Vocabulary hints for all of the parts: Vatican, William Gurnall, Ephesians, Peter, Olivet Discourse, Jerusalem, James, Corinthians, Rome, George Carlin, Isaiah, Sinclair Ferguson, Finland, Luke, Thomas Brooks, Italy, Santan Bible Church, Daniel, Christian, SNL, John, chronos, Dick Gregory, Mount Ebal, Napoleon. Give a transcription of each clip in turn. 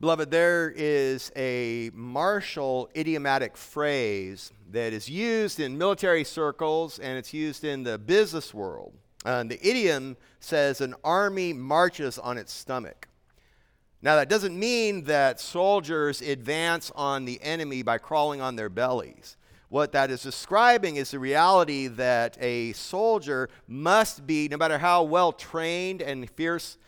Beloved, there is a martial idiomatic phrase that is used in military circles, and it's used in the business world. The idiom says an army marches on its stomach. Now, that doesn't mean that soldiers advance on the enemy by crawling on their bellies. What that is describing is the reality that a soldier must be, no matter how well trained and fearsome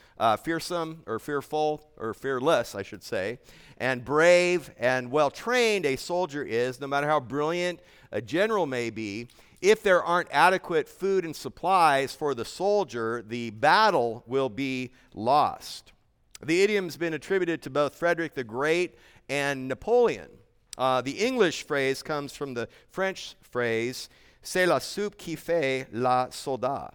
or fearful or fearless, I should say, and brave and well-trained a soldier is, no matter how brilliant a general may be, if there aren't adequate food and supplies for the soldier, the battle will be lost. The idiom's been attributed to both Frederick the Great and Napoleon. The English phrase comes from the French phrase, c'est la soupe qui fait la soldat.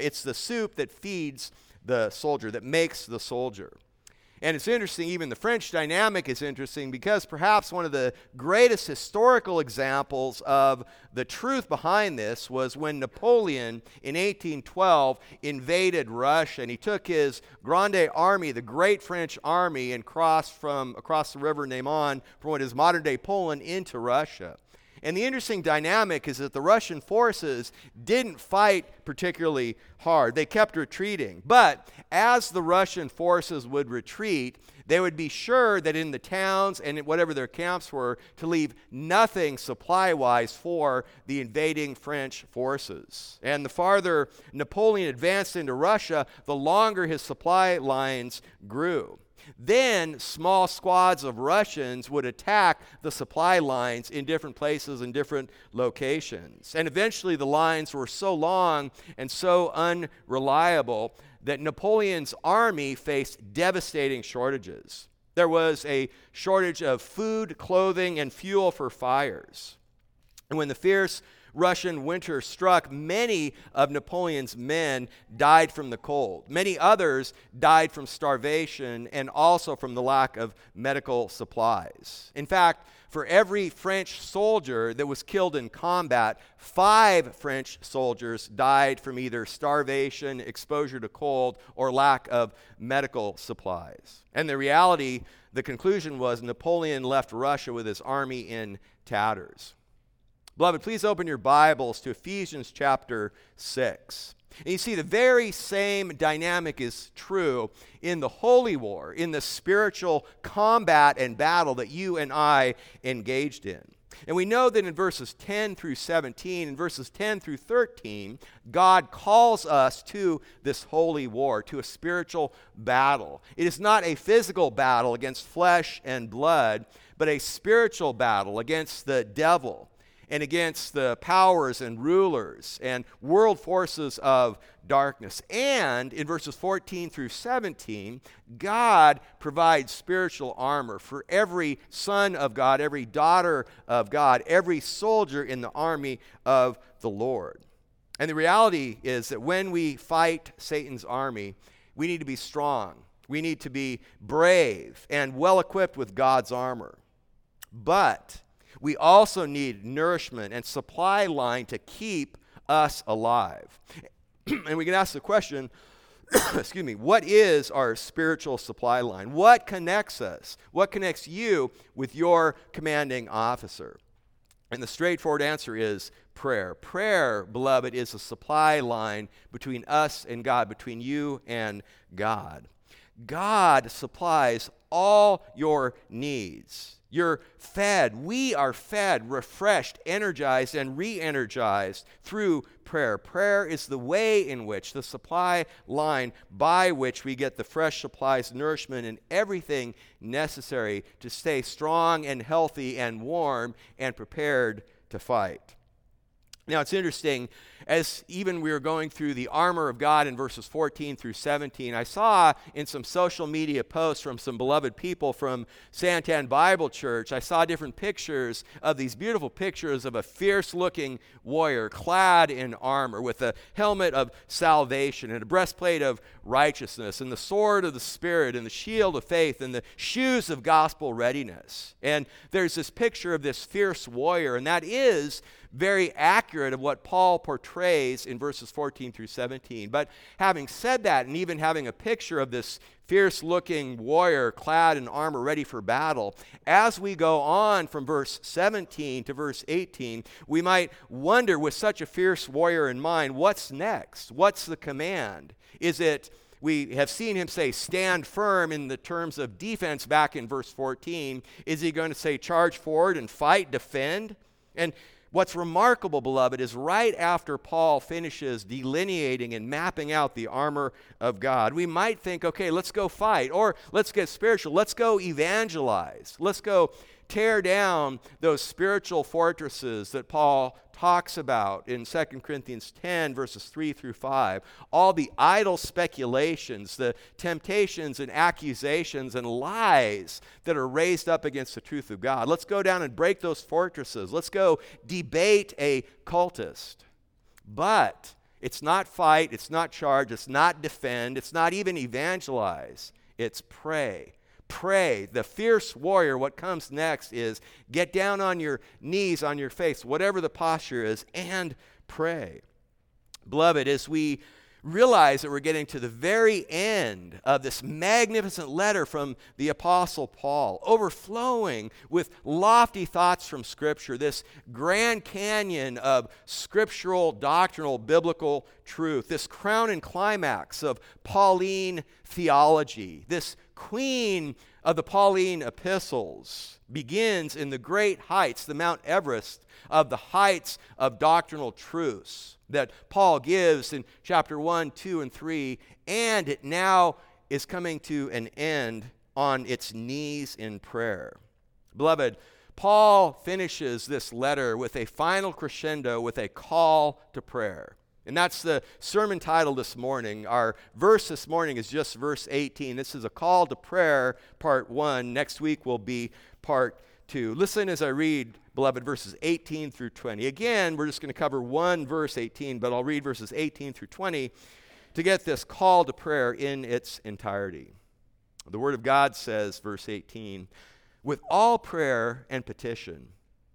It's the soup that feeds the soldier, that makes the soldier. And it's interesting, even the French dynamic is interesting, because perhaps one of the greatest historical examples of the truth behind this was when Napoleon in 1812 invaded Russia, and he took his Grande Army, the Great French Army, and crossed from across the river Neman from what is modern-day Poland into Russia. And the interesting dynamic is that the Russian forces didn't fight particularly hard. They kept retreating. But as the Russian forces would retreat, they would be sure that in the towns and in whatever their camps were, to leave nothing supply-wise for the invading French forces. And the farther Napoleon advanced into Russia, the longer his supply lines grew. Then small squads of Russians would attack the supply lines in different places and different locations. And eventually the lines were so long and so unreliable that Napoleon's army faced devastating shortages. There was a shortage of food, clothing, and fuel for fires. And when the fierce Russian winter struck, many of Napoleon's men died from the cold. Many others died from starvation and also from the lack of medical supplies. In fact, for every French soldier that was killed in combat, 5 French soldiers died from either starvation, exposure to cold, or lack of medical supplies. And the reality, the conclusion was Napoleon left Russia with his army in tatters. Beloved, please open your Bibles to Ephesians chapter 6. And you see, the very same dynamic is true in the holy war, in the spiritual combat and battle that you and I engaged in. And we know that in verses 10 through 17 and verses 10 through 13, God calls us to this holy war, to a spiritual battle. It is not a physical battle against flesh and blood, but a spiritual battle against the devil and against the powers and rulers and world forces of darkness. And in verses 14 through 17, God provides spiritual armor for every son of God, every daughter of God, every soldier in the army of the Lord. And the reality is that when we fight Satan's army, we need to be strong. We need to be brave and well-equipped with God's armor. But we also need nourishment and supply line to keep us alive. And we can ask the question, excuse me, what is our spiritual supply line? What connects us? What connects you with your commanding officer? And the straightforward answer is prayer. Prayer, beloved, is a supply line between us and God, between you and God. God supplies all your needs. You're fed. We are fed, refreshed, energized, and re-energized through prayer. Prayer is the way in which, the supply line by which we get the fresh supplies, nourishment, and everything necessary to stay strong and healthy and warm and prepared to fight. Now, it's interesting, as even we were going through the armor of God in verses 14 through 17, I saw in some social media posts from some beloved people from Santan Bible Church, I saw different pictures of these beautiful pictures of a fierce-looking warrior clad in armor with a helmet of salvation and a breastplate of righteousness and the sword of the Spirit and the shield of faith and the shoes of gospel readiness. And there's this picture of this fierce warrior, and that is very accurate of what Paul portrays in verses 14 through 17. But having said that, and even having a picture of this fierce-looking warrior clad in armor ready for battle, as we go on from verse 17 to verse 18, we might wonder, with such a fierce warrior in mind, what's next? What's the command? Is it, we have seen him say, stand firm in the terms of defense back in verse 14. Is he going to say, charge forward and fight, defend? And what's remarkable, beloved, is right after Paul finishes delineating and mapping out the armor of God, we might think, okay, let's go fight, or let's get spiritual, let's go evangelize, let's go tear down those spiritual fortresses that Paul talks about in 2 Corinthians 10, verses 3 through 5. All the idle speculations, the temptations and accusations and lies that are raised up against the truth of God. Let's go down and break those fortresses. Let's go debate a cultist. But it's not fight, it's not charge, it's not defend, it's not even evangelize. It's pray. Pray. The fierce warrior, what comes next is get down on your knees, on your face, whatever the posture is, and pray. Beloved, as we realize that we're getting to the very end of this magnificent letter from the Apostle Paul, overflowing with lofty thoughts from Scripture, this Grand Canyon of scriptural, doctrinal, biblical truth, this crown and climax of Pauline theology, this queen of the Pauline epistles, begins in the great heights, the Mount Everest of the heights of doctrinal truths that Paul gives in chapter 1, 2, and 3, and it now is coming to an end on its knees in prayer. Beloved, Paul finishes this letter with a final crescendo, with a call to prayer. And that's the sermon title this morning. Our verse this morning is just verse 18. This is a call to prayer, part 1. Next week will be part 2. Listen as I read, beloved, verses 18 through 20. Again, we're just going to cover one verse, 18, but I'll read verses 18 through 20 to get this call to prayer in its entirety. The Word of God says, verse 18, with all prayer and petition,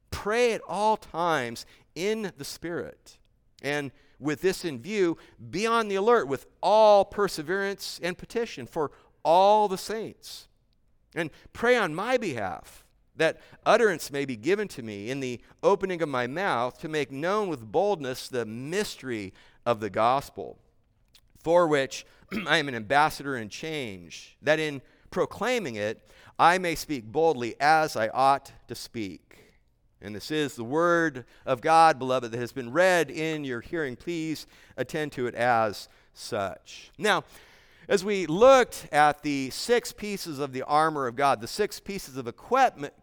pray at all times in the Spirit, and with this in view, be on the alert with all perseverance and petition for all the saints. And pray on my behalf, that utterance may be given to me in the opening of my mouth to make known with boldness the mystery of the gospel, for which I am an ambassador in chains, that in proclaiming it, I may speak boldly as I ought to speak. And this is the word of God, beloved, that has been read in your hearing. Please attend to it as such. Now, as we looked at the six pieces of the armor of God, the six pieces of equipment,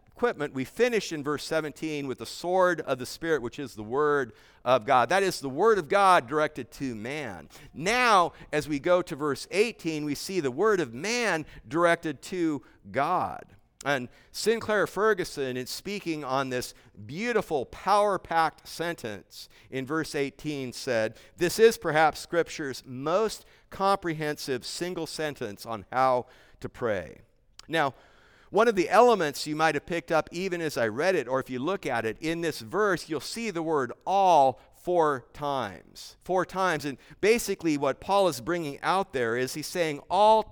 we finished in verse 17 with the sword of the Spirit, which is the word of God. That is the word of God directed to man. Now, as we go to verse 18, we see the word of man directed to God. And Sinclair Ferguson is speaking on this beautiful, power-packed sentence in verse 18 said, this is perhaps Scripture's most comprehensive single sentence on how to pray. Now, one of the elements you might have picked up even as I read it, or if you look at it, in this verse, you'll see the word all four times. And basically what Paul is bringing out there is he's saying all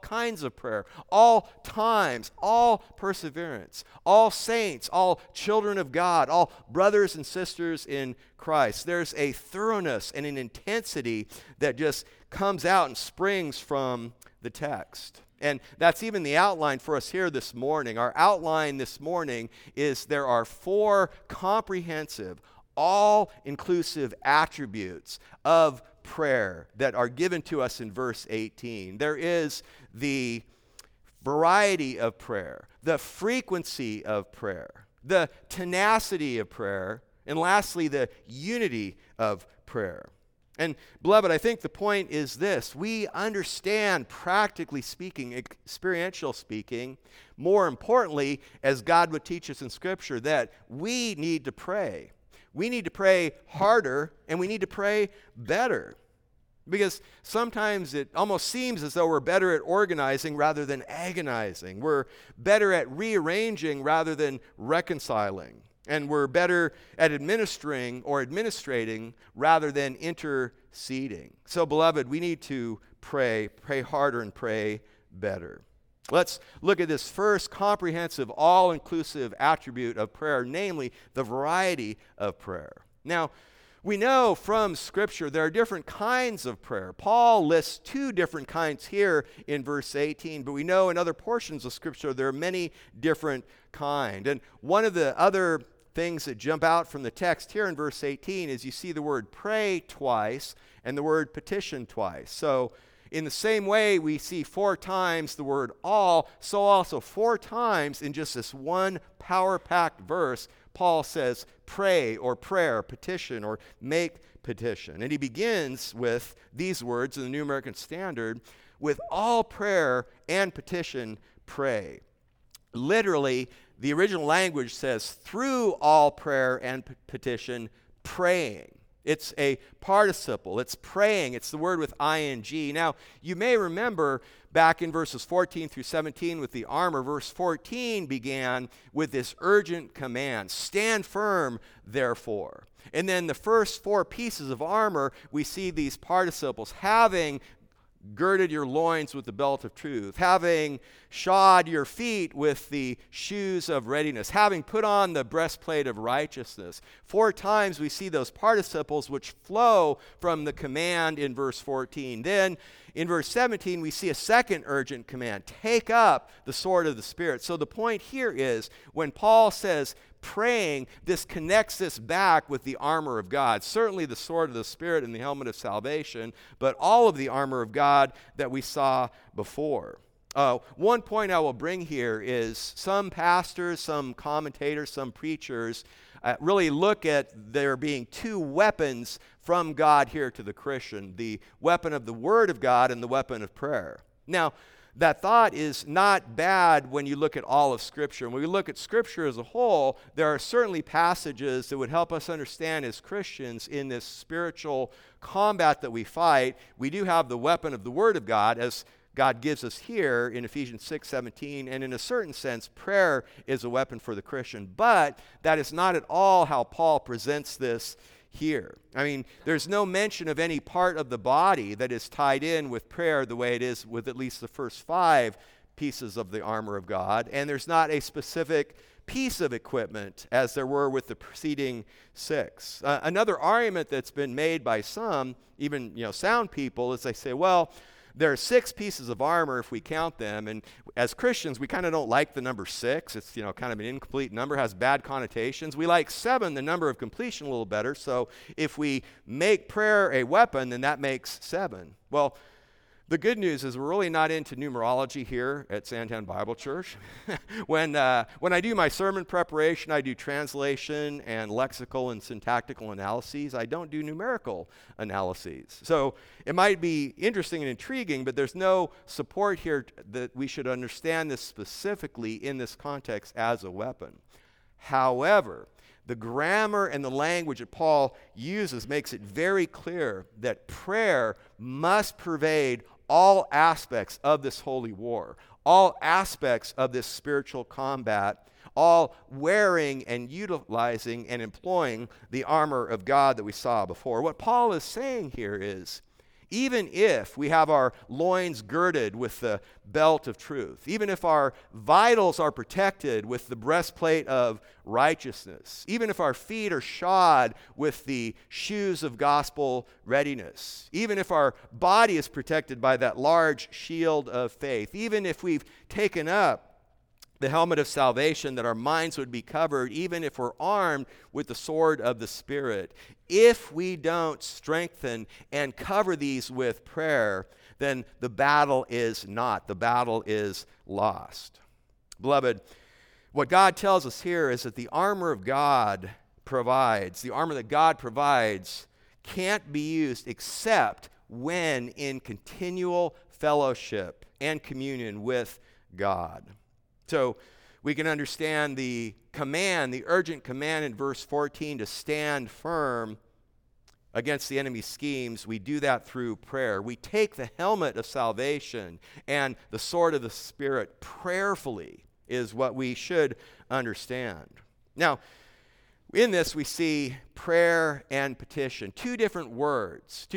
kinds of prayer, all times, all perseverance, all saints, all children of God, all brothers and sisters in Christ. There's a thoroughness and an intensity that just comes out and springs from the text. And that's even the outline for us here this morning. Our outline this morning is there are four comprehensive, all-inclusive attributes of prayer that are given to us in verse 18. There is the variety of prayer, the frequency of prayer, the tenacity of prayer, and lastly, the unity of prayer. And beloved, I think the point is this. We understand, practically speaking, experiential speaking, more importantly, as God would teach us in Scripture, that we need to pray. We need to pray harder, and we need to pray better. Because sometimes it almost seems as though we're better at organizing rather than agonizing. We're better at rearranging rather than reconciling. And we're better at administering or administrating rather than interceding. So, beloved, we need to pray harder and pray better. Let's look at this first comprehensive, all-inclusive attribute of prayer, namely the variety of prayer. Now, we know from Scripture there are different kinds of prayer. Paul lists two different kinds here in verse 18, but we know in other portions of Scripture there are many different kinds. And one of the other things that jump out from the text here in verse 18 is you see the word pray twice and the word petition twice. So in the same way we see four times the word all, so also four times in just this one power-packed verse, Paul says pray or prayer, petition or make petition. And he begins with these words in the New American Standard, with all prayer and petition, pray. Literally, the original language says through all prayer and petition, praying. It's a participle. It's praying. It's the word with ing. Now, you may remember back in verses 14 through 17 with the armor, verse 14 began with this urgent command, stand firm, therefore. And then the first four pieces of armor, we see these participles, having girded your loins with the belt of truth, having shod your feet with the shoes of readiness, having put on the breastplate of righteousness. Four times we see those participles which flow from the command in verse 14. Then in verse 17 we see a second urgent command, take up the sword of the Spirit. So the point here is when Paul says praying, this connects this back with the armor of God. Certainly the sword of the Spirit and the helmet of salvation, but all of the armor of God that we saw before. One point I will bring here is some pastors, some commentators, some preachers really look at there being two weapons from God here to the Christian, the weapon of the Word of God and the weapon of prayer. Now, that thought is not bad when you look at all of Scripture. When we look at Scripture as a whole, there are certainly passages that would help us understand as Christians in this spiritual combat that we fight. We do have the weapon of the Word of God, as God gives us here in Ephesians 6:17, and in a certain sense, prayer is a weapon for the Christian. But that is not at all how Paul presents this here. I mean, there's no mention of any part of the body that is tied in with prayer the way it is with at least the first five pieces of the armor of God, and there's not a specific piece of equipment as there were with the preceding six. Another argument that's been made by some, even sound people, is they say, well, there are six pieces of armor if we count them, and as Christians, we kind of don't like the number six. It's kind of an incomplete number, has bad connotations. We like seven, the number of completion, a little better. So if we make prayer a weapon, then that makes seven. Well, the good news is we're really not into numerology here at Santan Bible Church. When I do my sermon preparation, I do translation and lexical and syntactical analyses. I don't do numerical analyses. So it might be interesting and intriguing, but there's no support here that we should understand this specifically in this context as a weapon. However, the grammar and the language that Paul uses makes it very clear that prayer must pervade all aspects of this holy war, all aspects of this spiritual combat, all wearing and utilizing and employing the armor of God that we saw before. What Paul is saying here is, even if we have our loins girded with the belt of truth, even if our vitals are protected with the breastplate of righteousness, even if our feet are shod with the shoes of gospel readiness, even if our body is protected by that large shield of faith, even if we've taken up the helmet of salvation, that our minds would be covered, even if we're armed with the sword of the Spirit. If we don't strengthen and cover these with prayer, then the battle is lost. Beloved, what God tells us here is that the armor that God provides can't be used except when in continual fellowship and communion with God. So we can understand the urgent command in verse 14 to stand firm against the enemy's schemes. We do that through prayer. We take the helmet of salvation and the sword of the Spirit prayerfully is what we should understand. Now, In this, we see prayer and petition. Two different words,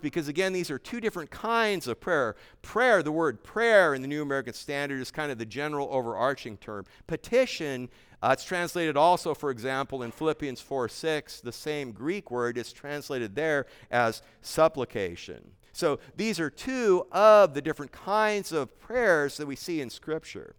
because again, these are two different kinds of prayer. Prayer, the word prayer in the New American Standard is kind of the general overarching term. Petition, it's translated also, for example, in Philippians 4:6, the same Greek word is translated there as supplication. So these are two of the different kinds of prayers that we see in Scripture.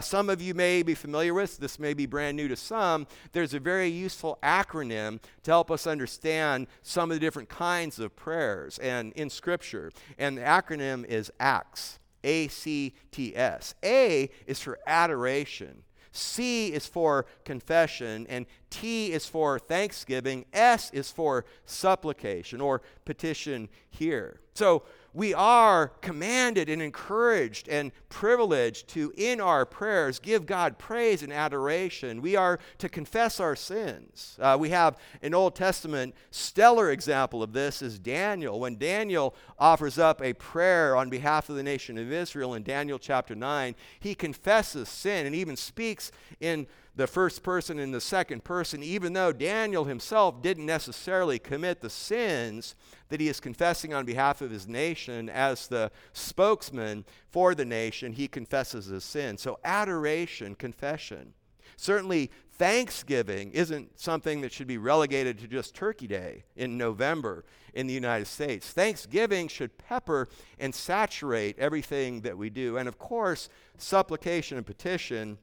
Some of you may be familiar with, this may be brand new to some, there's a very useful acronym to help us understand some of the different kinds of prayers and in Scripture. And the acronym is ACTS, A-C-T-S. A is for adoration. C is for confession, and T is for thanksgiving. S is for supplication or petition here. So we are commanded and encouraged and privileged to, in our prayers, give God praise and adoration. We are to confess our sins. We have an Old Testament stellar example of this is Daniel. When Daniel offers up a prayer on behalf of the nation of Israel in Daniel chapter 9, he confesses sin and even speaks in the first person and the second person, even though Daniel himself didn't necessarily commit the sins that he is confessing on behalf of his nation as the spokesman for the nation, he confesses his sin. So adoration, confession. Certainly thanksgiving isn't something that should be relegated to just Turkey Day in November in the United States. Thanksgiving should pepper and saturate everything that we do. And of course, supplication and petition.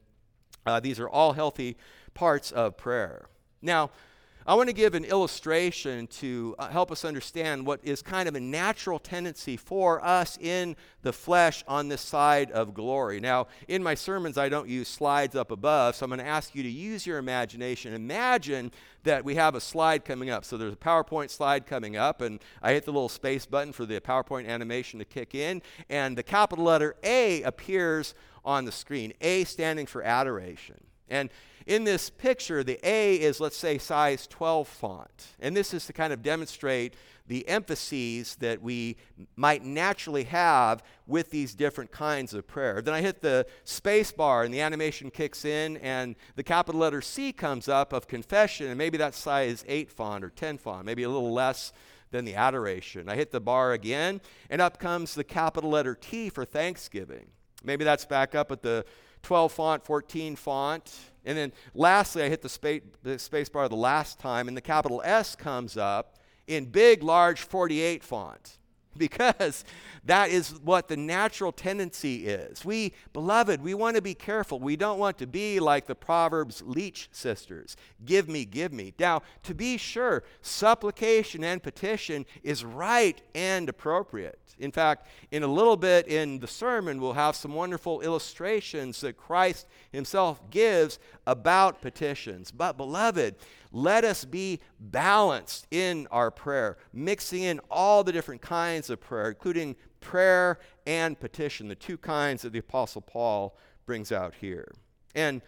These are all healthy parts of prayer. Now, I want to give an illustration to help us understand what is kind of a natural tendency for us in the flesh on this side of glory. Now, in my sermons, I don't use slides up above, so I'm going to ask you to use your imagination. Imagine that we have a slide coming up. So there's a PowerPoint slide coming up, and I hit the little space button for the PowerPoint animation to kick in, and the capital letter A appears on the screen, A standing for adoration. And in this picture, the A is, let's say, size 12 font. And this is to kind of demonstrate the emphases that we might naturally have with these different kinds of prayer. Then I hit the space bar, and the animation kicks in, and the capital letter C comes up of confession, and maybe that's size 8 font or 10 font, maybe a little less than the adoration. I hit the bar again, and up comes the capital letter T for thanksgiving. Maybe that's back up at the 12 font, 14 font. And then lastly, I hit the space bar the last time, and the capital S comes up in big, large 48 font, because that is what the natural tendency is. We, beloved, we want to be careful. We don't want to be like the Proverbs leech sisters. Give me, give me. Now, to be sure, supplication and petition is right and appropriate. In fact, in a little bit in the sermon, we'll have some wonderful illustrations that Christ himself gives about petitions. But, beloved, let us be balanced in our prayer, mixing in all the different kinds of prayer, including prayer and petition, the two kinds that the Apostle Paul brings out here. And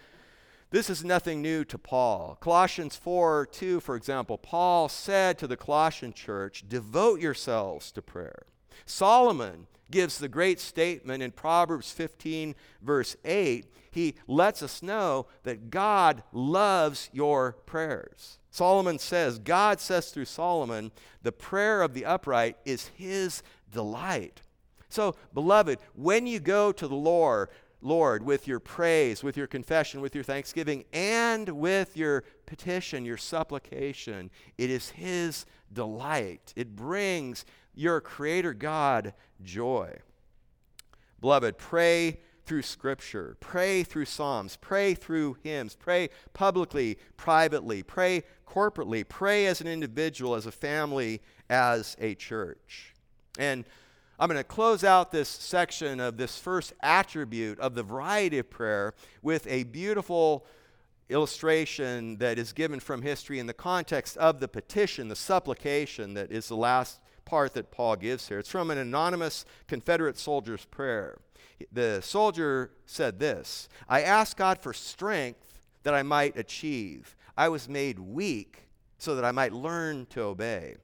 this is nothing new to Paul. Colossians 4:2, for example, Paul said to the Colossian church, "Devote yourselves to prayer." Solomon gives the great statement in Proverbs 15, verse 8. He lets us know that God loves your prayers. Solomon says, God says through Solomon, the prayer of the upright is his delight. So, beloved, when you go to the Lord, with your praise, with your confession, with your thanksgiving, and with your petition, your supplication, it is his delight. It brings your Creator God joy. Beloved, pray through Scripture. Pray through Psalms. Pray through hymns. Pray publicly, privately. Pray corporately. Pray as an individual, as a family, as a church. And I'm going to close out this section of this first attribute of the variety of prayer with a beautiful illustration that is given from history in the context of the petition, the supplication that is the last part that Paul gives here. It's from an anonymous Confederate soldier's prayer. The soldier said this, "I asked God for strength that I might achieve. I was made weak so that I might learn to obey.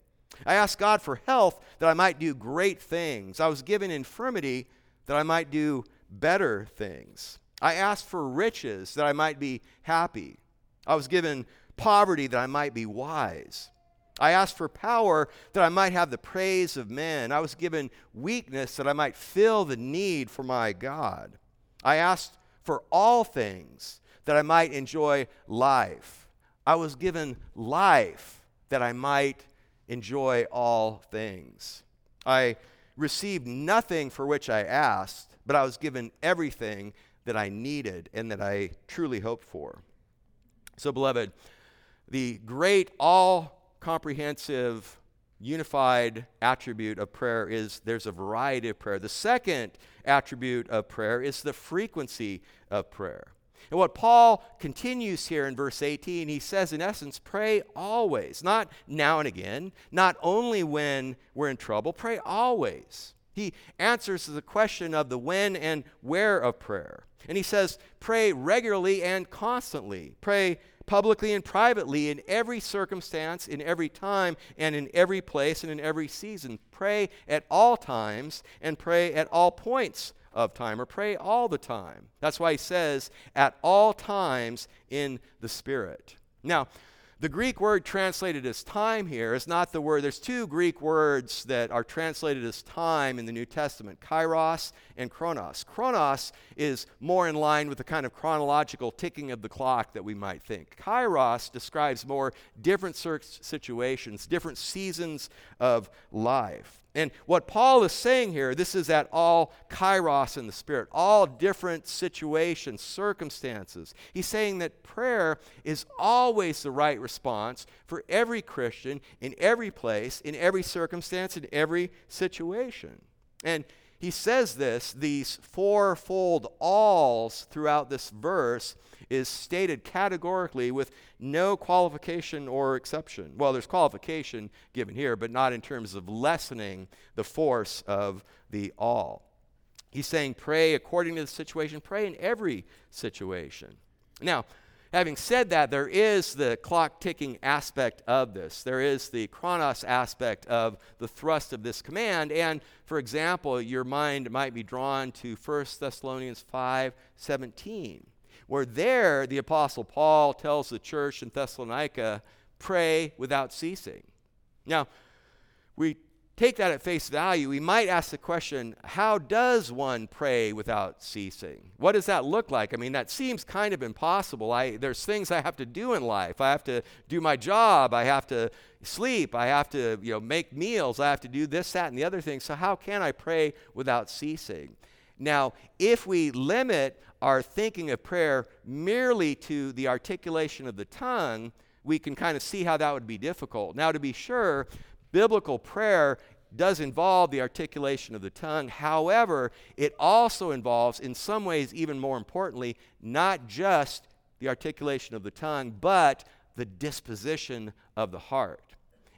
I asked God for health that I might do great things. I was given infirmity that I might do better things. I asked for riches that I might be happy. I was given poverty that I might be wise. I asked for power that I might have the praise of men. I was given weakness that I might fill the need for my God. I asked for all things that I might enjoy life. I was given life that I might enjoy all things. I received nothing for which I asked, but I was given everything that I needed and that I truly hoped for. So, beloved, the great all-comprehensive unified attribute of prayer is there's a variety of prayer. The second attribute of prayer is the frequency of prayer. And what Paul continues here in verse 18, he says, in essence, pray always, not now and again, not only when we're in trouble, pray always. He answers the question of the when and where of prayer. And he says, pray regularly and constantly. Pray publicly and privately, in every circumstance, in every time, and in every place, and in every season. Pray at all times, and pray at all points of time, or pray all the time. That's why he says, at all times in the Spirit. Now, the Greek word translated as time here is not the word. There's two Greek words that are translated as time in the New Testament, kairos and chronos. Chronos is more in line with the kind of chronological ticking of the clock that we might think. Kairos describes more different situations, different seasons of life. And what Paul is saying here, this is at all kairos in the Spirit, all different situations, circumstances. He's saying that prayer is always the right response for every Christian in every place, in every circumstance, in every situation. And he says this, these fourfold alls throughout this verse is stated categorically with no qualification or exception. Well, there's qualification given here, but not in terms of lessening the force of the all. He's saying pray according to the situation, pray in every situation. Now, having said that, there is the clock-ticking aspect of this. There is the chronos aspect of the thrust of this command. And, for example, your mind might be drawn to 1 Thessalonians 5:17, where there the Apostle Paul tells the church in Thessalonica, pray without ceasing. Now, we take that at face value. We might ask the question, how does one pray without ceasing? What does that look like? I mean, that seems kind of impossible. There's things I have to do in life. I have to do my job. I have to sleep. I have to, make meals. I have to do this, that, and the other thing. So how can I pray without ceasing? Now, if we limit our thinking of prayer merely to the articulation of the tongue, we can kind of see how that would be difficult. Now, to be sure, biblical prayer does involve the articulation of the tongue. However, it also involves, in some ways, even more importantly, not just the articulation of the tongue, but the disposition of the heart.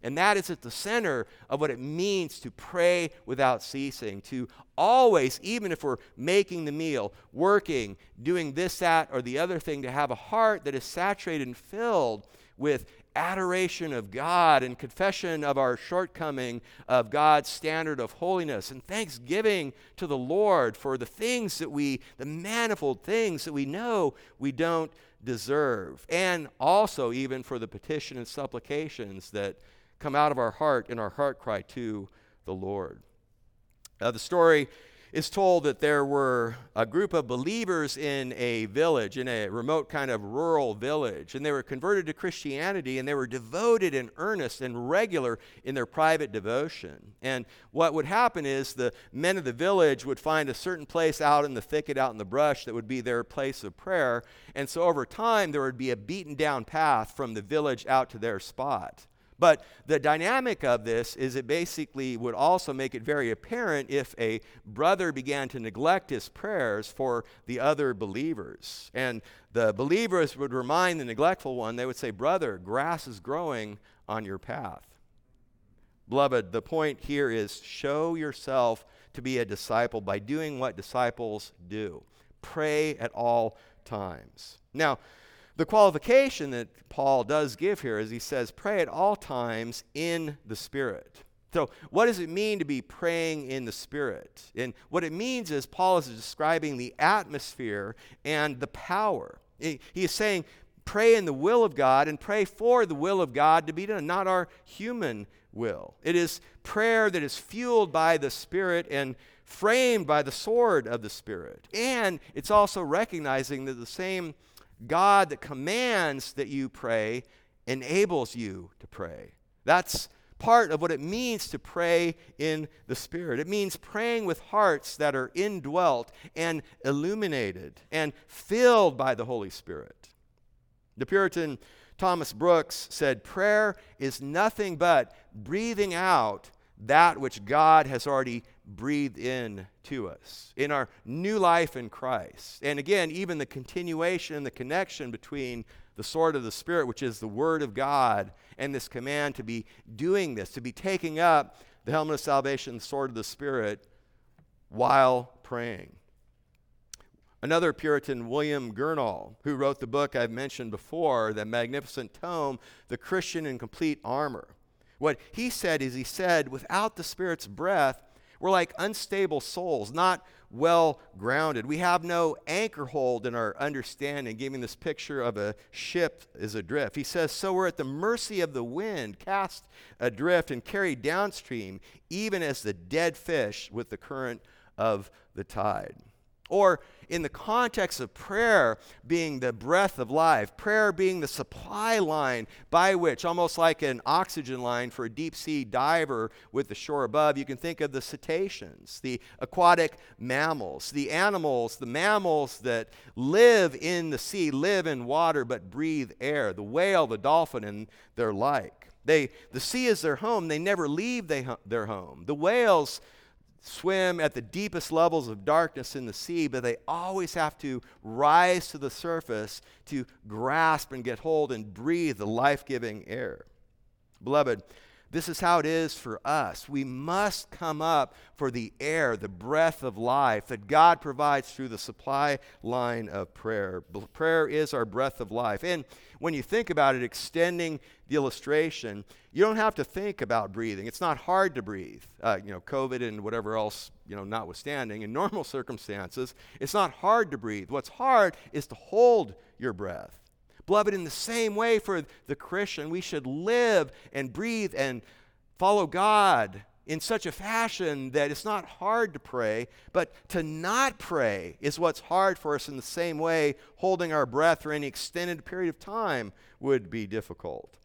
And that is at the center of what it means to pray without ceasing, to always, even if we're making the meal, working, doing this, that, or the other thing, to have a heart that is saturated and filled with adoration of God and confession of our shortcoming of God's standard of holiness and thanksgiving to the Lord for the manifold things that we know we don't deserve, and also even for the petition and supplications that come out of our heart in our heart cry to the Lord. The story is told that there were a group of believers in a village, in a remote kind of rural village, and they were converted to Christianity, and they were devoted and earnest and regular in their private devotion. And what would happen is the men of the village would find a certain place out in the thicket, out in the brush, that would be their place of prayer. And so over time, there would be a beaten down path from the village out to their spot. But the dynamic of this is it basically would also make it very apparent if a brother began to neglect his prayers for the other believers. And the believers would remind the neglectful one, they would say, brother, grass is growing on your path. Beloved, the point here is show yourself to be a disciple by doing what disciples do. Pray at all times. Now, the qualification that Paul does give here is he says, pray at all times in the Spirit. So what does it mean to be praying in the Spirit? And what it means is Paul is describing the atmosphere and the power. He is saying, pray in the will of God and pray for the will of God to be done, not our human will. It is prayer that is fueled by the Spirit and framed by the sword of the Spirit. And it's also recognizing that the same God that commands that you pray enables you to pray. That's part of what it means to pray in the Spirit. It means praying with hearts that are indwelt and illuminated and filled by the Holy Spirit. The Puritan Thomas Brooks said, "Prayer is nothing but breathing out that which God has already breathed in to us in our new life in Christ." And again, even the continuation, the connection between the sword of the Spirit, which is the Word of God, and this command to be doing this, to be taking up the helmet of salvation, the sword of the Spirit, while praying. Another Puritan, William Gurnall, who wrote the book I've mentioned before, the magnificent tome, The Christian in Complete Armor. What he said is, he said, without the Spirit's breath, we're like unstable souls, not well grounded. We have no anchor hold in our understanding, giving this picture of a ship is adrift. He says, so we're at the mercy of the wind, cast adrift and carried downstream, even as the dead fish with the current of the tide. Or in the context of prayer being the breath of life, prayer being the supply line by which, almost like an oxygen line for a deep sea diver with the shore above, you can think of the cetaceans, the aquatic mammals, the mammals that live in the sea, live in water but breathe air, the whale, the dolphin, and their like. The sea is their home. They never leave their home. The whales swim at the deepest levels of darkness in the sea, but they always have to rise to the surface to grasp and get hold and breathe the life-giving air. Beloved, this is how it is for us. We must come up for the air, the breath of life that God provides through the supply line of prayer. Prayer is our breath of life. And when you think about it, extending the illustration, you don't have to think about breathing. It's not hard to breathe. COVID and whatever else, notwithstanding, in normal circumstances, it's not hard to breathe. What's hard is to hold your breath. Beloved, in the same way for the Christian, we should live and breathe and follow God in such a fashion that it's not hard to pray, but to not pray is what's hard for us. In the same way, holding our breath for any extended period of time would be difficult.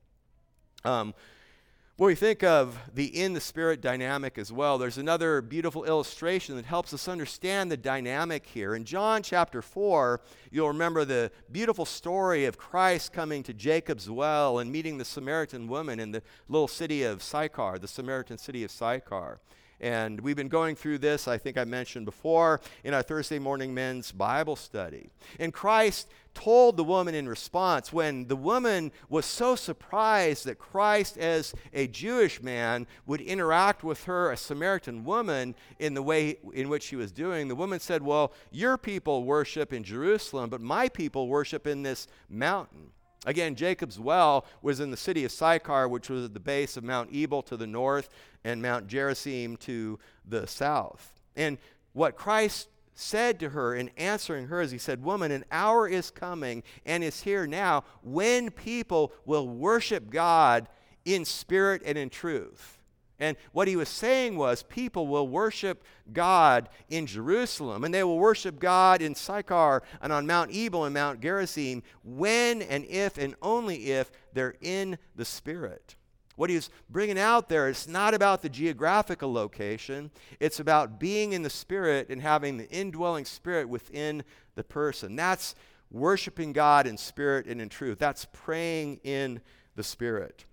When we think of the in the Spirit dynamic as well, there's another beautiful illustration that helps us understand the dynamic here. In John chapter 4, you'll remember the beautiful story of Christ coming to Jacob's well and meeting the Samaritan woman in the little city of Sychar, the Samaritan city of Sychar. And we've been going through this, I think I mentioned before, in our Thursday morning men's Bible study. And Christ told the woman in response, when the woman was so surprised that Christ, as a Jewish man, would interact with her, a Samaritan woman, in the way in which she was doing, the woman said, "Well, your people worship in Jerusalem, but my people worship in this mountain." Again, Jacob's well was in the city of Sychar, which was at the base of Mount Ebal to the north and Mount Gerizim to the south. And what Christ said to her in answering her is, he said, "Woman, an hour is coming and is here now when people will worship God in spirit and in truth." And what he was saying was, people will worship God in Jerusalem, and they will worship God in Sychar and on Mount Ebal and Mount Gerizim when and if and only if they're in the Spirit. What he's bringing out there, it's not about the geographical location. It's about being in the Spirit and having the indwelling Spirit within the person. That's worshiping God in spirit and in truth. That's praying in the Spirit.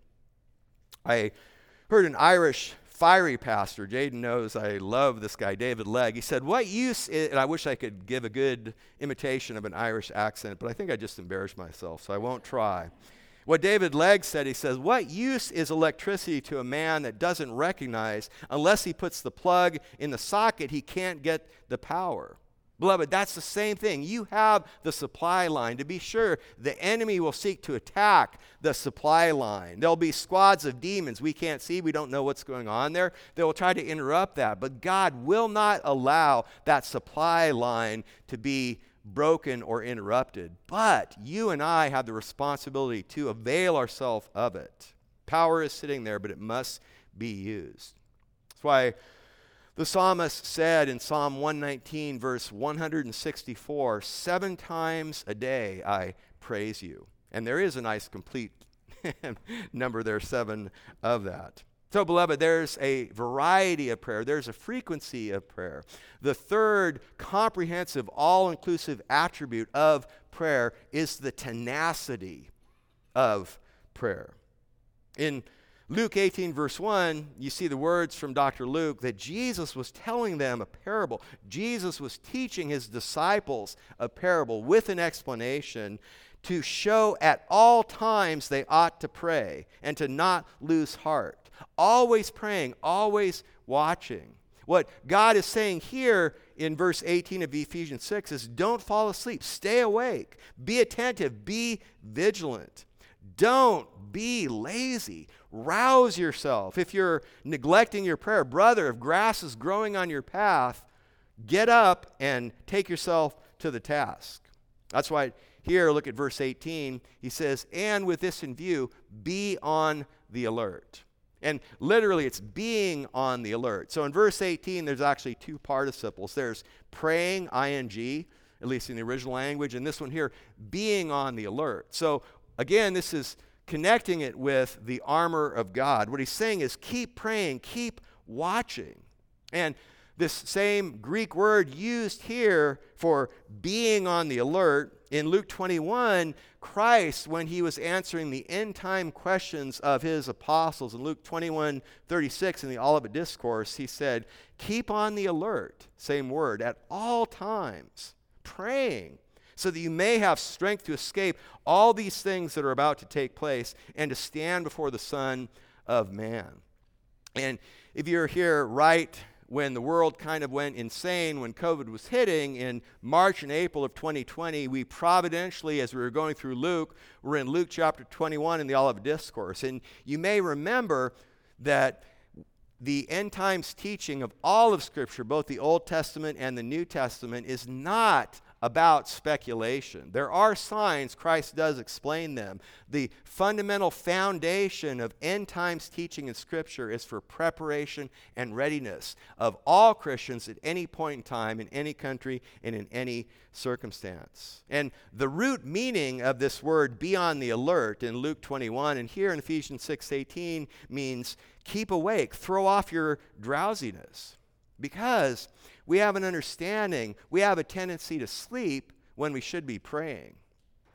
I heard an Irish fiery pastor, Jaden knows I love this guy, David Legg. He said, "What use is," and I wish I could give a good imitation of an Irish accent, but I think I just embarrassed myself, so I won't try. What David Legg said, he says, "What use is electricity to a man that doesn't recognize unless he puts the plug in the socket, he can't get the power?" Beloved, that's the same thing. You have the supply line. To be sure, the enemy will seek to attack the supply line. There'll be squads of demons we can't see. We don't know what's going on there. They will try to interrupt that. But God will not allow that supply line to be broken or interrupted, but you and I have the responsibility to avail ourselves of it. Power is sitting there, but it must be used. That's why the psalmist said in Psalm 119, verse 164, 7 times a day I praise you. And there is a nice complete number there, 7 of that. So, beloved, there's a variety of prayer. There's a frequency of prayer. The third comprehensive, all-inclusive attribute of prayer is the tenacity of prayer. In Luke 18, verse 1, you see the words from Dr. Luke that Jesus was telling them a parable. Jesus was teaching his disciples a parable with an explanation to show at all times they ought to pray and to not lose heart. Always praying, always watching. What God is saying here in verse 18 of Ephesians 6 is don't fall asleep. Stay awake. Be attentive. Be vigilant. Don't be lazy. Rouse yourself. If you're neglecting your prayer, brother, if grass is growing on your path, get up and take yourself to the task. That's why here, look at verse 18. He says, and with this in view, be on the alert. And literally, it's being on the alert. So in verse 18, there's actually two participles. There's praying, ing, at least in the original language, and this one here, being on the alert. So again, this is connecting it with the armor of God. What he's saying is keep praying, keep watching. And this same Greek word used here for being on the alert, in Luke 21, Christ, when he was answering the end-time questions of his apostles, in Luke 21:36 in the Olivet Discourse, he said, keep on the alert, same word, at all times, praying, so that you may have strength to escape all these things that are about to take place and to stand before the Son of Man. And if you're here right when the world kind of went insane, when COVID was hitting in March and April of 2020, we providentially, as we were going through Luke, we're in Luke chapter 21 in the Olivet Discourse. And you may remember that the end times teaching of all of Scripture, both the Old Testament and the New Testament, is not about speculation. There are signs, Christ does explain them. The fundamental foundation of end times teaching in Scripture is for preparation and readiness of all Christians at any point in time, in any country, and in any circumstance. And the root meaning of this word, be on the alert, in Luke 21, and here in Ephesians 6:18, means keep awake, throw off your drowsiness. Because we have an understanding, we have a tendency to sleep when we should be praying.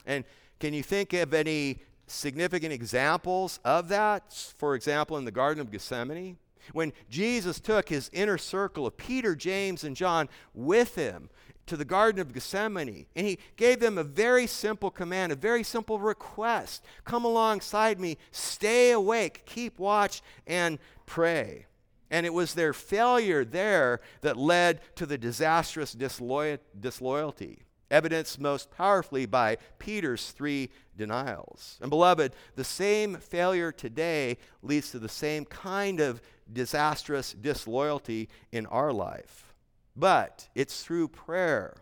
And can you think of any significant examples of that? For example, in the Garden of Gethsemane, when Jesus took his inner circle of Peter, James, and John with him to the Garden of Gethsemane, and he gave them a very simple command, a very simple request. Come alongside me, stay awake, keep watch, and pray. And it was their failure there that led to the disastrous disloyalty, evidenced most powerfully by Peter's 3 denials. And beloved, the same failure today leads to the same kind of disastrous disloyalty in our life. But it's through prayer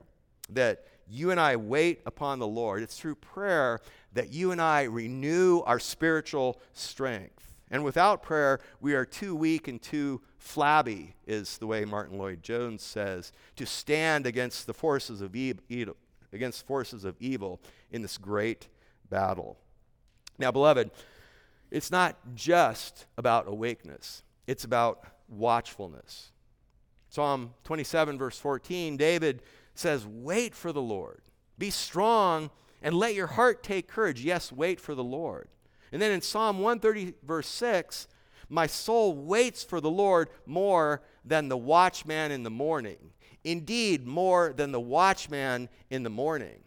that you and I wait upon the Lord. It's through prayer that you and I renew our spiritual strength. And without prayer, we are too weak and too flabby, is the way Martin Lloyd Jones says, to stand against the forces of evil in this great battle. Now, beloved, it's not just about awakeness. It's about watchfulness. Psalm 27, verse 14, David says, wait for the Lord. Be strong and let your heart take courage. Yes, wait for the Lord. And then in Psalm 130, verse 6, my soul waits for the Lord more than the watchman in the morning. Indeed, more than the watchman in the morning.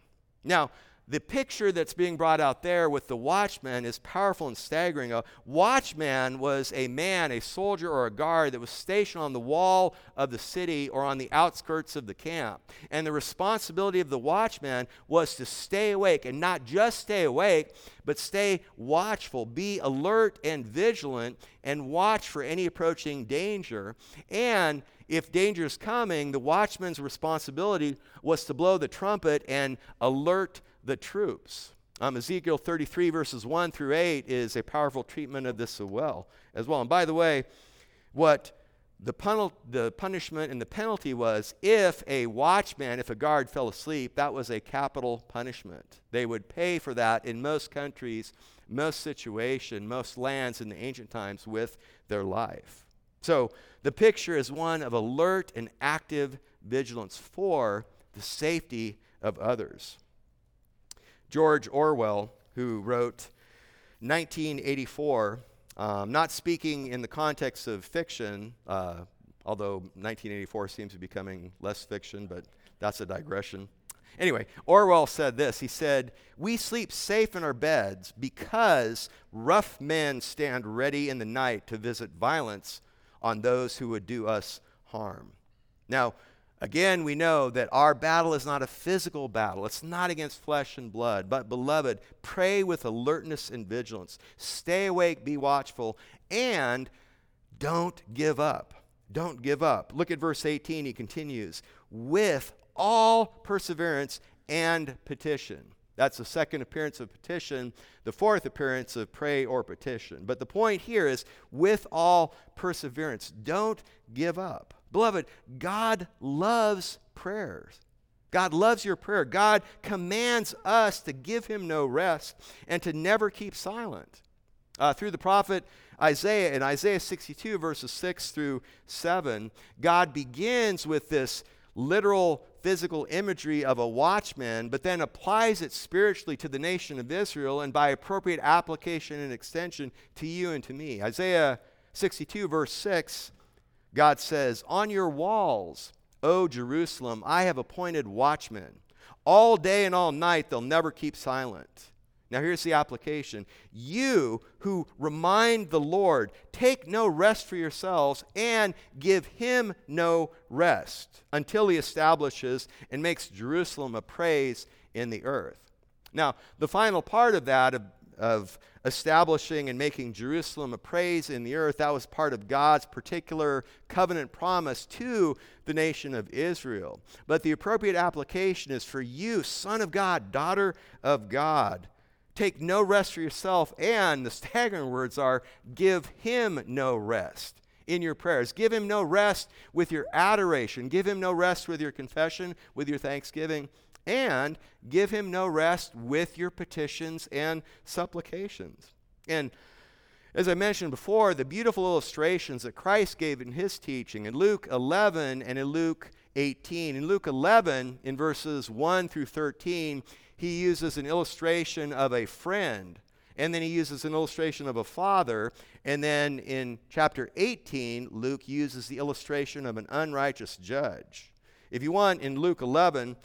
Now, the picture that's being brought out there with the watchman is powerful and staggering. A watchman was a man, a soldier or a guard that was stationed on the wall of the city or on the outskirts of the camp. And the responsibility of the watchman was to stay awake, and not just stay awake, but stay watchful, be alert and vigilant, and watch for any approaching danger. And if danger is coming, the watchman's responsibility was to blow the trumpet and alert the troops. Ezekiel 33 verses 1 through 8 is a powerful treatment of this as well. And by the way, what the punishment and the penalty was, if a guard fell asleep, that was a capital punishment. They would pay for that in most countries, most situations, most lands in the ancient times with their life. So the picture is one of alert and active vigilance for the safety of others. George Orwell, who wrote 1984, not speaking in the context of fiction, although 1984 seems to be becoming less fiction, but that's a digression. Anyway, Orwell said this. He said, "We sleep safe in our beds because rough men stand ready in the night to visit violence on those who would do us harm." Now, again, we know that our battle is not a physical battle. It's not against flesh and blood. But, beloved, pray with alertness and vigilance. Stay awake, be watchful, and don't give up. Don't give up. Look at verse 18. He continues, "With all perseverance and petition." That's the second appearance of petition, the fourth appearance of pray or petition. But the point here is, with all perseverance, don't give up. Beloved, God loves prayers. God loves your prayer. God commands us to give him no rest and to never keep silent. Through the prophet Isaiah, in Isaiah 62, verses 6 through 7, God begins with this literal physical imagery of a watchman, but then applies it spiritually to the nation of Israel, and by appropriate application and extension to you and to me. Isaiah 62, verse 6, God says, "On your walls, O Jerusalem, I have appointed watchmen. All day and all night, they'll never keep silent." Now here's the application. "You who remind the Lord, take no rest for yourselves and give him no rest until he establishes and makes Jerusalem a praise in the earth." Now, the final part of that, of establishing and making Jerusalem a praise in the earth, that was part of God's particular covenant promise to the nation of Israel. But the appropriate application is for you, son of God, daughter of God. Take no rest for yourself, and the staggering words are, give him no rest in your prayers. Give him no rest with your adoration. Give him no rest with your confession, with your thanksgiving. And give him no rest with your petitions and supplications. And as I mentioned before, the beautiful illustrations that Christ gave in his teaching in Luke 11 and in Luke 18. In Luke 11, in verses 1 through 13, he uses an illustration of a friend. And then he uses an illustration of a father. And then in chapter 18, Luke uses the illustration of an unrighteous judge. If you want, in Luke 11...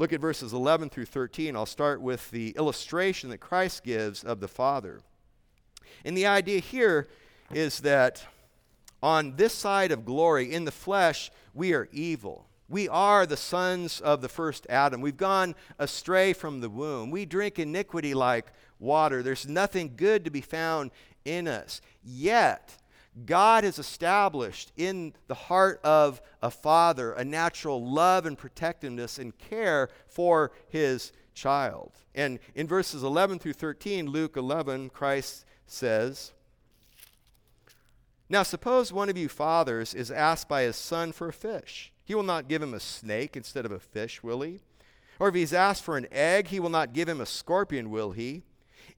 look at verses 11 through 13. I'll start with the illustration that Christ gives of the Father. And the idea here is that on this side of glory, in the flesh, we are evil. We are the sons of the first Adam. We've gone astray from the womb. We drink iniquity like water. There's nothing good to be found in us. Yet, God has established in the heart of a father a natural love and protectiveness and care for his child. And in verses 11 through 13, Luke 11, Christ says, "Now suppose one of you fathers is asked by his son for a fish. He will not give him a snake instead of a fish, will he? Or if he's asked for an egg, he will not give him a scorpion, will he?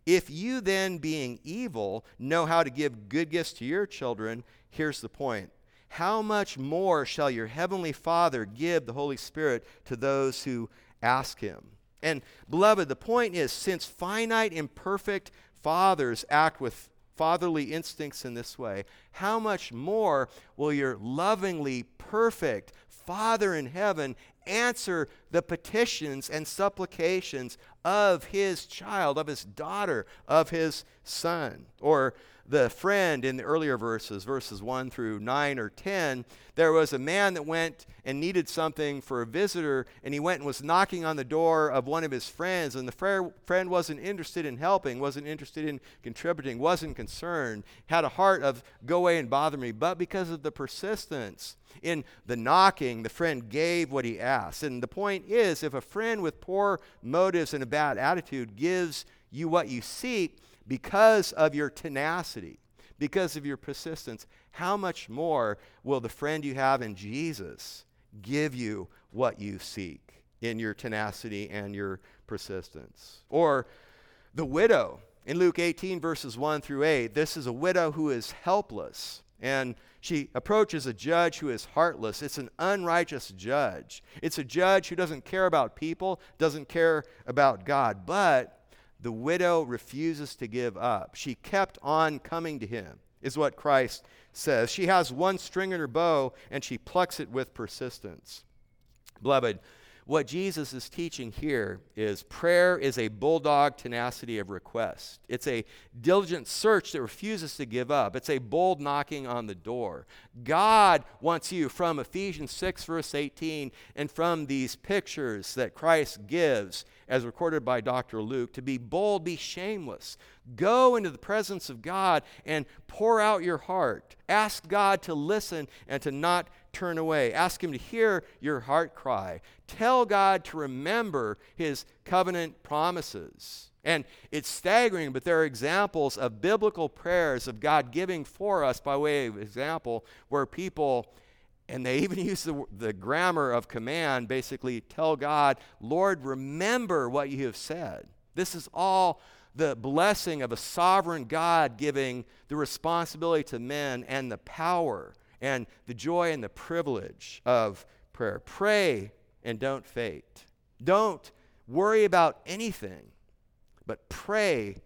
If you then, being evil, know how to give good gifts to your children," here's the point, "how much more shall your heavenly Father give the Holy Spirit to those who ask him?" And beloved, the point is, since finite, imperfect fathers act with fatherly instincts in this way, how much more will your lovingly perfect Father in heaven answer the petitions and supplications of his child, of his daughter, of his son. Or the friend in the earlier verses, verses 1 through 9 or 10, there was a man that went and needed something for a visitor, and he went and was knocking on the door of one of his friends, and the friend wasn't interested in helping, wasn't interested in contributing, wasn't concerned, had a heart of go away and bother me, but because of the persistence in the knocking, the friend gave what he asked. And the point is, if a friend with poor motives and a bad attitude gives you what you seek, because of your tenacity, because of your persistence, how much more will the friend you have in Jesus give you what you seek in your tenacity and your persistence? Or the widow in Luke 18, verses 1 through 8, this is a widow who is helpless, and she approaches a judge who is heartless. It's an unrighteous judge. It's a judge who doesn't care about people, doesn't care about God, but the widow refuses to give up. She kept on coming to him, is what Christ says. She has one string in her bow, and she plucks it with persistence. Beloved, what Jesus is teaching here is prayer is a bulldog tenacity of request. It's a diligent search that refuses to give up. It's a bold knocking on the door. God wants you, from Ephesians 6, verse 18, and from these pictures that Christ gives, as recorded by Dr. Luke, to be bold, be shameless. Go into the presence of God and pour out your heart. Ask God to listen and to not turn away. Ask him to hear your heart cry. Tell God to remember his covenant promises. And it's staggering, but there are examples of biblical prayers of God giving for us by way of example, where people, and they even use the grammar of command, basically tell God, Lord, remember what you have said. This is all the blessing of a sovereign God giving the responsibility to men and the power and the joy and the privilege of prayer. Pray and don't faint. Don't worry about anything, but pray,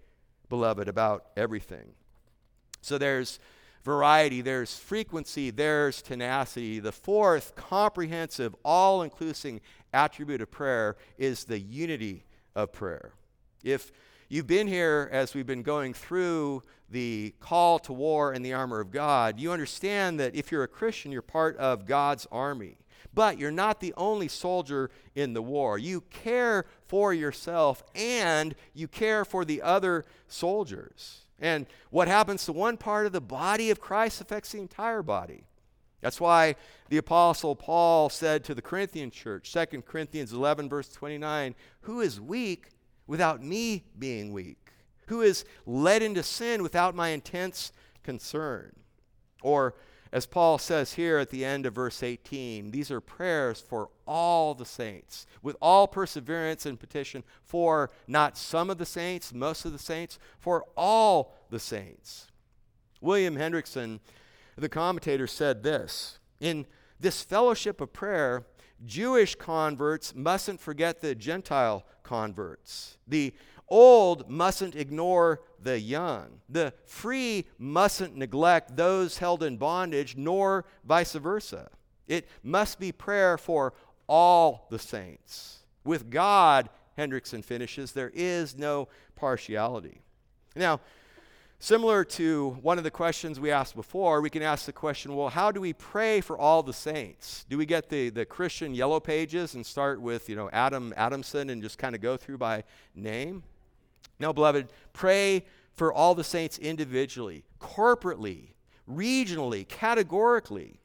beloved, about everything. So there's variety, there's frequency, there's tenacity. The fourth comprehensive, all-inclusive attribute of prayer is the unity of prayer. If you've been here as we've been going through the call to war and the armor of God, you understand that if you're a Christian, you're part of God's army. But you're not the only soldier in the war. You care for yourself and you care for the other soldiers. And what happens to one part of the body of Christ affects the entire body. That's why the Apostle Paul said to the Corinthian church, 2 Corinthians 11, verse 29, who is weak without me being weak? Who is led into sin without my intense concern? Or, as Paul says here at the end of verse 18, these are prayers for all the saints, with all perseverance and petition for not some of the saints, most of the saints, for all the saints. William Hendrickson, the commentator, said this, in this fellowship of prayer, Jewish converts mustn't forget the Gentile converts. The old mustn't ignore the young. The free mustn't neglect those held in bondage, nor vice versa. It must be prayer for all the saints. With God, Hendrickson finishes, there is no partiality. Now, similar to one of the questions we asked before, we can ask the question, well, how do we pray for all the saints? Do we get the Christian yellow pages and start with, Adam Adamson and just kind of go through by name? No, beloved, pray for all the saints individually, corporately, regionally, categorically.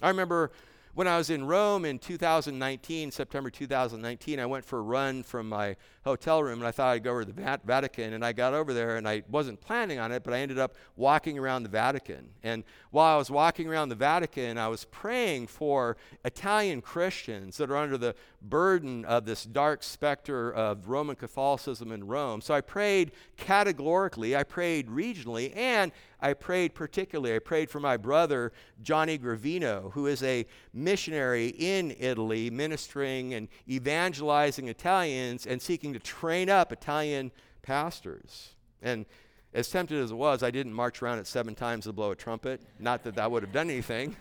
I remember when I was in Rome in September 2019, I went for a run from my hotel room, and I thought I'd go over to the Vatican, and I got over there, and I wasn't planning on it, but I ended up walking around the Vatican. And while I was walking around the Vatican, I was praying for Italian Christians that are under the burden of this dark specter of Roman Catholicism in Rome. So I prayed categorically, I prayed regionally, and I prayed particularly. I prayed for my brother, Johnny Gravino, who is a missionary in Italy, ministering and evangelizing Italians and seeking to train up Italian pastors. And as tempted as it was, I didn't march around it 7 times to blow a trumpet. Not that that would have done anything.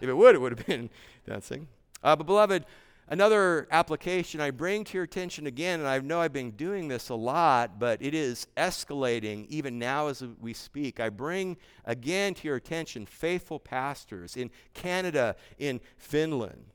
If it would have been dancing. But beloved, Another application I bring to your attention again, and I know I've been doing this a lot, but it is escalating even now as we speak. I bring again to your attention faithful pastors in Canada, in Finland.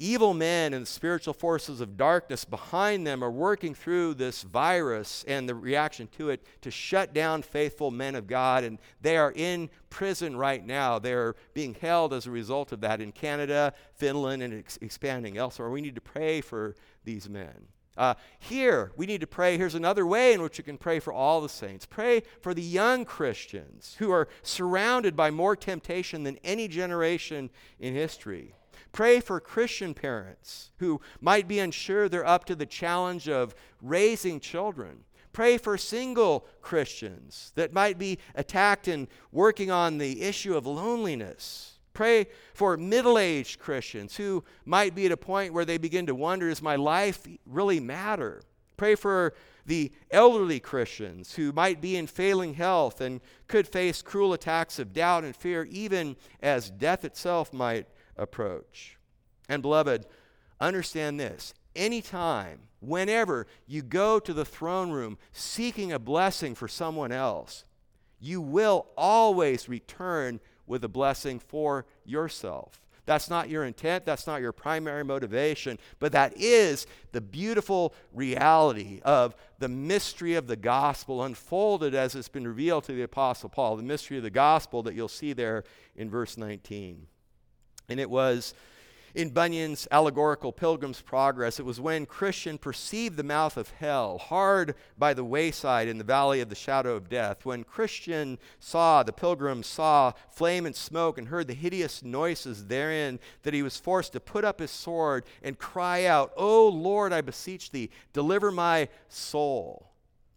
Evil men and spiritual forces of darkness behind them are working through this virus and the reaction to it to shut down faithful men of God, and they are in prison right now. They're being held as a result of that in Canada, Finland, and expanding elsewhere. We need to pray for these men. Here, we need to pray. Here's another way in which you can pray for all the saints. Pray for the young Christians who are surrounded by more temptation than any generation in history. Pray for Christian parents who might be unsure they're up to the challenge of raising children. Pray for single Christians that might be attacked in working on the issue of loneliness. Pray for middle-aged Christians who might be at a point where they begin to wonder, does my life really matter? Pray for the elderly Christians who might be in failing health and could face cruel attacks of doubt and fear, even as death itself might approach. And beloved, understand this. Anytime, whenever you go to the throne room seeking a blessing for someone else, you will always return with a blessing for yourself. That's not your intent. That's not your primary motivation. But that is the beautiful reality of the mystery of the gospel unfolded as it's been revealed to the Apostle Paul, the mystery of the gospel that you'll see there in verse 19. And it was in Bunyan's allegorical Pilgrim's Progress, it was when Christian perceived the mouth of hell, hard by the wayside in the valley of the shadow of death. When Christian saw, the pilgrim saw flame and smoke and heard the hideous noises therein, that he was forced to put up his sword and cry out, "O Lord, I beseech thee, deliver my soul."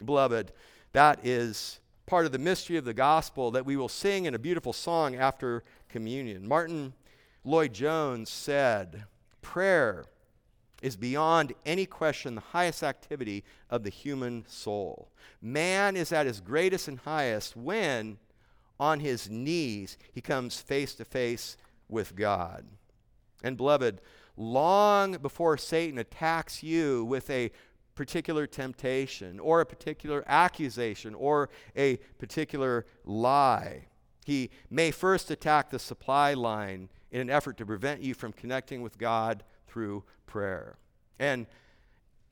Beloved, that is part of the mystery of the gospel that we will sing in a beautiful song after communion. Martin Lloyd Jones said, "Prayer is beyond any question the highest activity of the human soul. Man is at his greatest and highest when, on his knees, he comes face to face with God." And beloved, long before Satan attacks you with a particular temptation or a particular accusation or a particular lie, he may first attack the supply line in an effort to prevent you from connecting with God through prayer. And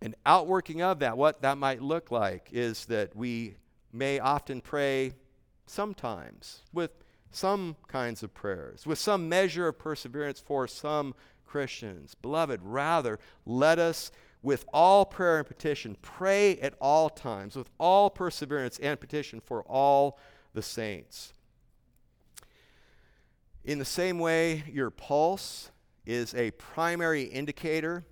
an outworking of that, what that might look like, is that we may often pray sometimes with some kinds of prayers, with some measure of perseverance for some Christians. Beloved, rather, let us, with all prayer and petition, pray at all times, with all perseverance and petition for all the saints. In the same way, your pulse is a primary indicator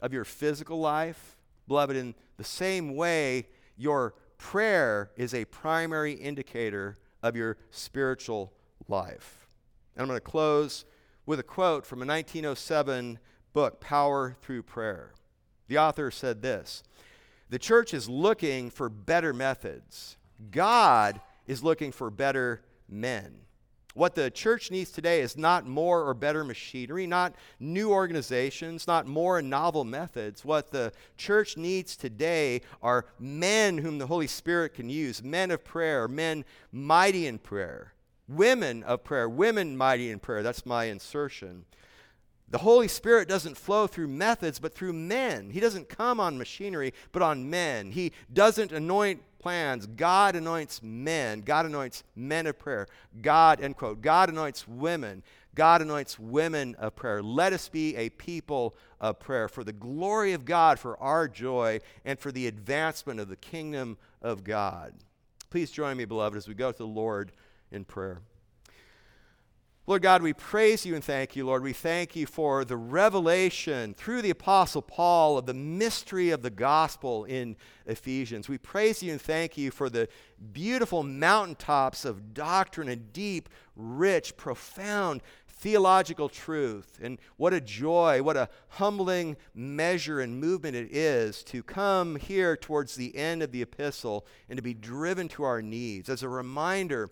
of your physical life. Beloved, in the same way, your prayer is a primary indicator of your spiritual life. And I'm going to close with a quote from a 1907 book, Power Through Prayer. The author said this, "The church is looking for better methods. God is looking for better men. What the church needs today is not more or better machinery, not new organizations, not more and novel methods. What the church needs today are men whom the Holy Spirit can use, men of prayer, men mighty in prayer, women of prayer, women mighty in prayer." That's my insertion. The Holy Spirit doesn't flow through methods, but through men. He doesn't come on machinery, but on men. He doesn't anoint plans. God anoints men. God anoints men of prayer. God, end quote. God anoints women. God anoints women of prayer. Let us be a people of prayer for the glory of God, for our joy, and for the advancement of the kingdom of God. Please join me, beloved, as we go to the Lord in prayer. Lord God, we praise you and thank you, Lord. We thank you for the revelation through the Apostle Paul of the mystery of the gospel in Ephesians. We praise you and thank you for the beautiful mountaintops of doctrine and deep, rich, profound theological truth. And what a joy, what a humbling measure and movement it is to come here towards the end of the epistle and to be driven to our needs as a reminder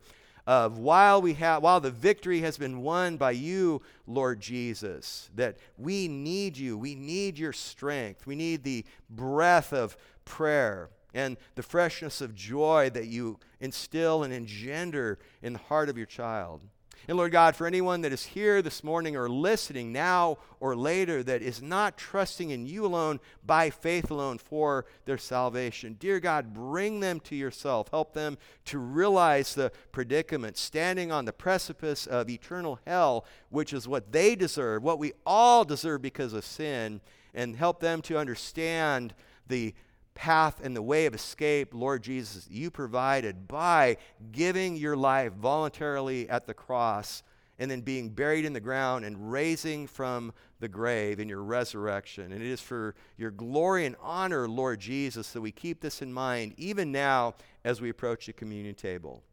of while the victory has been won by you, Lord Jesus, that we need you. We need your strength. We need the breath of prayer and the freshness of joy that you instill and engender in the heart of your child. And Lord God, for anyone that is here this morning or listening now or later that is not trusting in you alone, by faith alone, for their salvation, dear God, bring them to yourself. Help them to realize the predicament, standing on the precipice of eternal hell, which is what they deserve, what we all deserve because of sin, and help them to understand the path and the way of escape, Lord Jesus, you provided by giving your life voluntarily at the cross and then being buried in the ground and raising from the grave in your resurrection. And it is for your glory and honor, Lord Jesus, that we keep this in mind even now as we approach the communion table.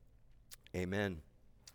Amen.